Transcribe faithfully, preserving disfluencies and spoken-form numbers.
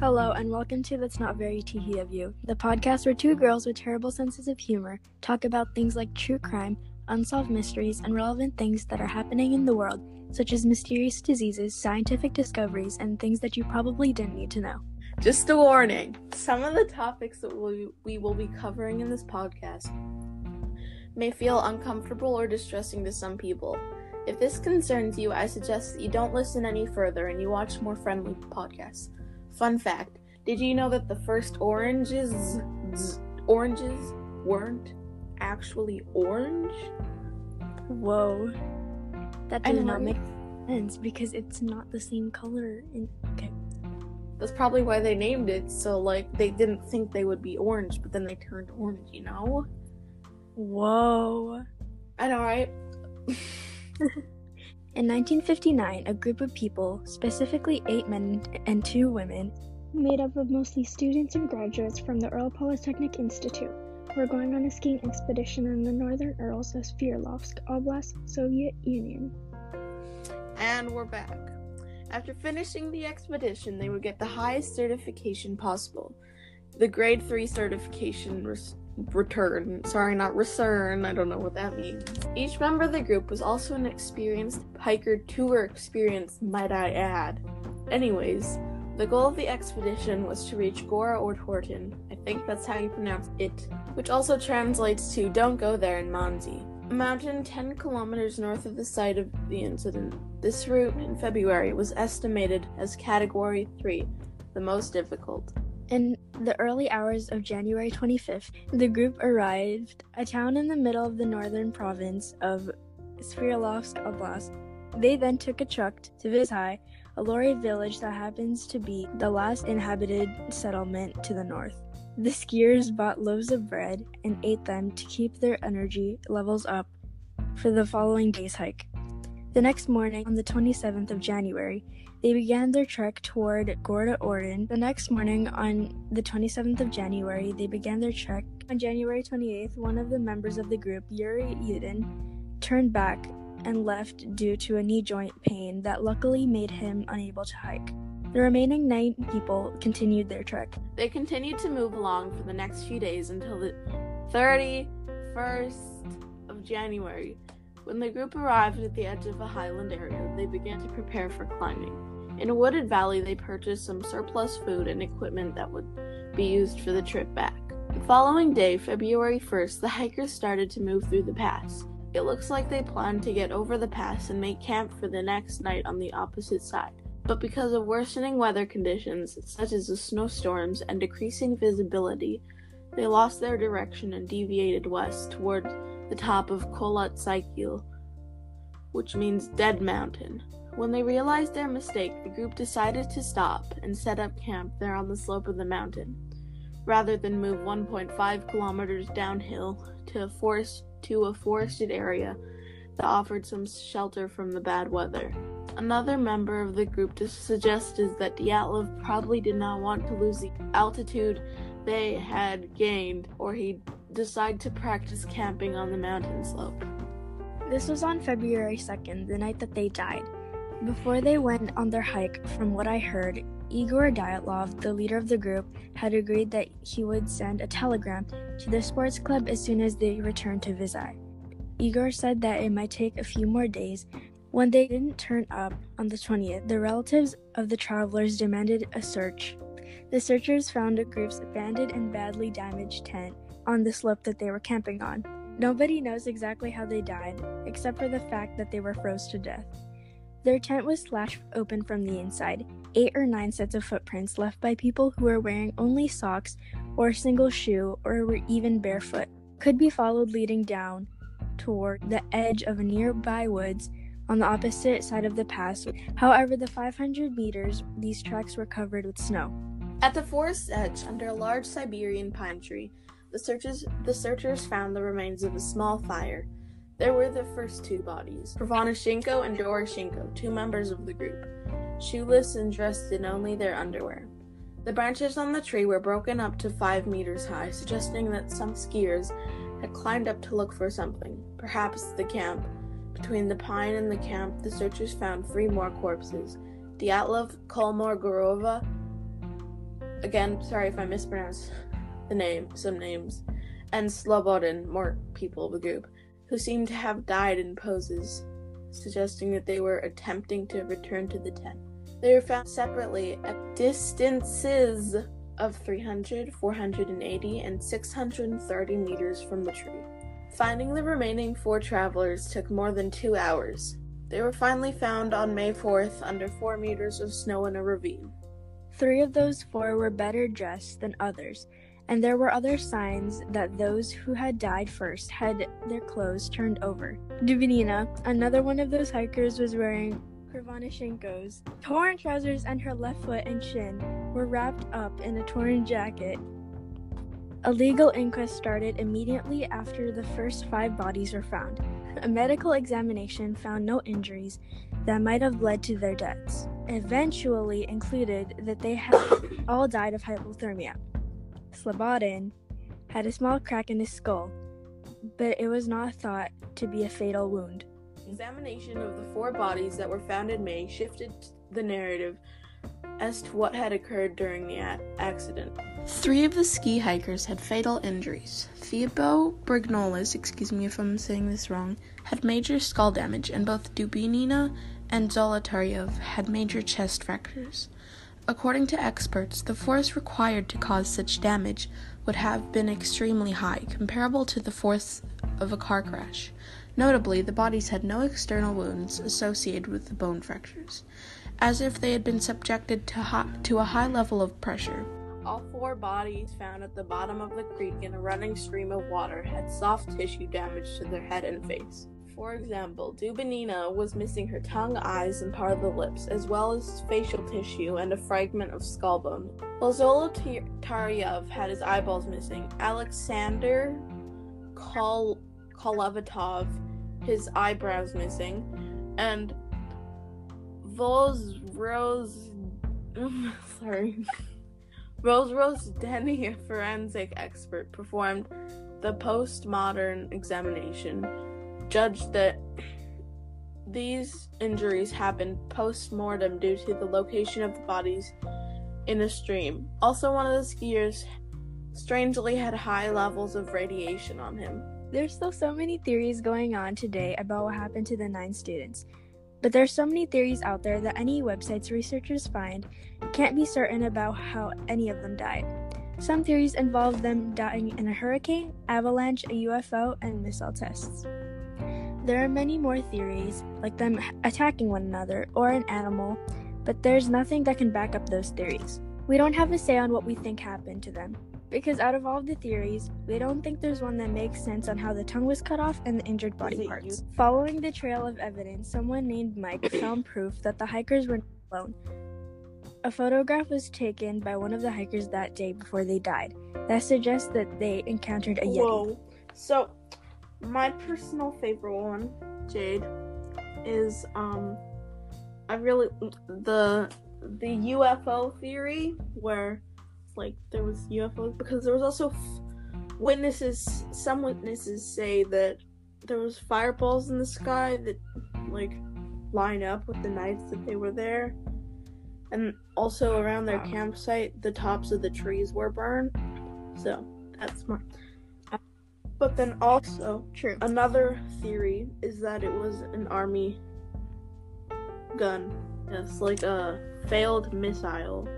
Hello, and welcome to That's Not Very Teehee of You, the podcast where two girls with terrible senses of humor talk about things like true crime, unsolved mysteries, and relevant things that are happening in the world, such as mysterious diseases, scientific discoveries, and things that you probably didn't need to know. Just a warning, some of the topics that we, we will be covering in this podcast may feel uncomfortable or distressing to some people. If this concerns you, I suggest that you don't listen any further and you watch more friendly podcasts. Fun fact, did you know that the first oranges z- oranges weren't actually orange? Whoa. That does not make sense because it's not the same color. In- okay. That's probably why they named it, so like they didn't think they would be orange, but then they turned orange, you know? Whoa. I know, right? In nineteen fifty-nine, a group of people, specifically eight men and two women, made up of mostly students and graduates from the Earl Polytechnic Institute, were going on a skiing expedition in the northern Urals of Sverdlovsk Oblast, Soviet Union. And we're back. After finishing the expedition, they would get the highest certification possible, the Grade three certification res- return. Sorry, not return. I don't know what that means. Each member of the group was also an experienced hiker, tour experience, might I add. Anyways, the goal of the expedition was to reach Gora Otorten, I think that's how you pronounce it, which also translates to "Don't go there" in Manzi, a mountain ten kilometers north of the site of the incident. This route in February was estimated as Category three, the most difficult. In the early hours of January twenty-fifth, the group arrived at a town in the middle of the northern province of Sverdlovsk Oblast. They then took a truck to Vizhay, a Lori village that happens to be the last inhabited settlement to the north. The skiers bought loaves of bread and ate them to keep their energy levels up for the following day's hike. The next morning, on the twenty-seventh of January, they began their trek toward Gora Otorten. The next morning, on the twenty-seventh of January, they began their trek. On January twenty-eighth, one of the members of the group, Yuri Yudin, turned back and left due to a knee joint pain that luckily made him unable to hike. The remaining nine people continued their trek. They continued to move along for the next few days until the thirty-first of January. When the group arrived at the edge of a highland area, they began to prepare for climbing. In a wooded valley, they purchased some surplus food and equipment that would be used for the trip back. The following day, February first, the hikers started to move through the pass. It looks like they planned to get over the pass and make camp for the next night on the opposite side. But because of worsening weather conditions, such as the snowstorms and decreasing visibility, they lost their direction and deviated west toward the top of Kolot Saikil, which means Dead Mountain. When they realized their mistake, the group decided to stop and set up camp there on the slope of the mountain, rather than move one point five kilometers downhill to a, forest, to a forested area that offered some shelter from the bad weather. Another member of the group suggested that Dyatlov probably did not want to lose the altitude they had gained, or he'd decide to practice camping on the mountain slope. This was on February second, the night that they died. Before they went on their hike, from what I heard, Igor Dyatlov, the leader of the group, had agreed that he would send a telegram to the sports club as soon as they returned to Vizhay. Igor said that it might take a few more days. When they didn't turn up on the twentieth, the relatives of the travelers demanded a search. The searchers found a group's abandoned and badly damaged tent on the slope that they were camping on. Nobody knows exactly how they died, except for the fact that they were froze to death. Their tent was slashed open from the inside, eight or nine sets of footprints left by people who were wearing only socks or a single shoe or were even barefoot, could be followed leading down toward the edge of a nearby woods on the opposite side of the pass. However, the five hundred meters, these tracks were covered with snow. At the forest's edge, under a large Siberian pine tree, The searchers, the searchers found the remains of a small fire. There were the first two bodies, Provanashenko and Doroshenko, two members of the group, shoeless and dressed in only their underwear. The branches on the tree were broken up to five meters high, suggesting that some skiers had climbed up to look for something, perhaps the camp. Between the pine and the camp, the searchers found three more corpses, Dyatlov, Kolmogorova, again, sorry if I mispronounce the name, some names, and Slobodin, more people of the group, who seemed to have died in poses, suggesting that they were attempting to return to the tent. They were found separately at distances of three hundred, four hundred eighty, and six hundred thirty meters from the tree. Finding the remaining four travelers took more than two hours. They were finally found on May fourth under four meters of snow in a ravine. Three of those four were better dressed than others, and there were other signs that those who had died first had their clothes turned over. Dubinina, another one of those hikers, was wearing Provanashenko's torn trousers, and her left foot and shin were wrapped up in a torn jacket. A legal inquest started immediately after the first five bodies were found. A medical examination found no injuries that might have led to their deaths. Eventually concluded that they had all died of hypothermia. Slobodin had a small crack in his skull, but it was not thought to be a fatal wound. Examination of the four bodies that were found in May shifted the narrative as to what had occurred during the a- accident. Three of the ski hikers had fatal injuries. Theobo Brignolis, excuse me if I'm saying this wrong, had major skull damage, and both Dubinina and Zolotaryov had major chest fractures. According to experts, the force required to cause such damage would have been extremely high, comparable to the force of a car crash. Notably, the bodies had no external wounds associated with the bone fractures, as if they had been subjected to, hot, to a high level of pressure. All four bodies found at the bottom of the creek in a running stream of water had soft tissue damage to their head and face. For example, Dubinina was missing her tongue, eyes, and part of the lips, as well as facial tissue and a fragment of skull bone. While Zolotaryov had his eyeballs missing, Alexander Kol- Kolovatov his eyebrows missing, and Vos Rose, sorry, Rose Rose Denny, a forensic expert, performed the postmodern examination, judged that these injuries happened post-mortem due to the location of the bodies in a stream. Also, one of the skiers strangely had high levels of radiation on him. There's still so many theories going on today about what happened to the nine students, but there's so many theories out there that any websites researchers find can't be certain about how any of them died. Some theories involve them dying in a hurricane, avalanche, a U F O, and missile tests. There are many more theories, like them attacking one another or an animal, but there's nothing that can back up those theories. We don't have a say on what we think happened to them, because out of all the theories, we don't think there's one that makes sense on how the tongue was cut off and the injured body parts. Following the trail of evidence, someone named Mike found proof that the hikers were not alone. A photograph was taken by one of the hikers that day before they died. That suggests that they encountered a Yeti. Whoa. So, my personal favorite one, Jade, is, um, I really, the, the U F O theory, where, like, there was U F Os, because there was also f- witnesses, some witnesses say that there was fireballs in the sky that, like, line up with the nights that they were there, and also around their campsite, the tops of the trees were burned, so that's smart. But then also, true. Another theory is that it was an army gun. It's like a failed missile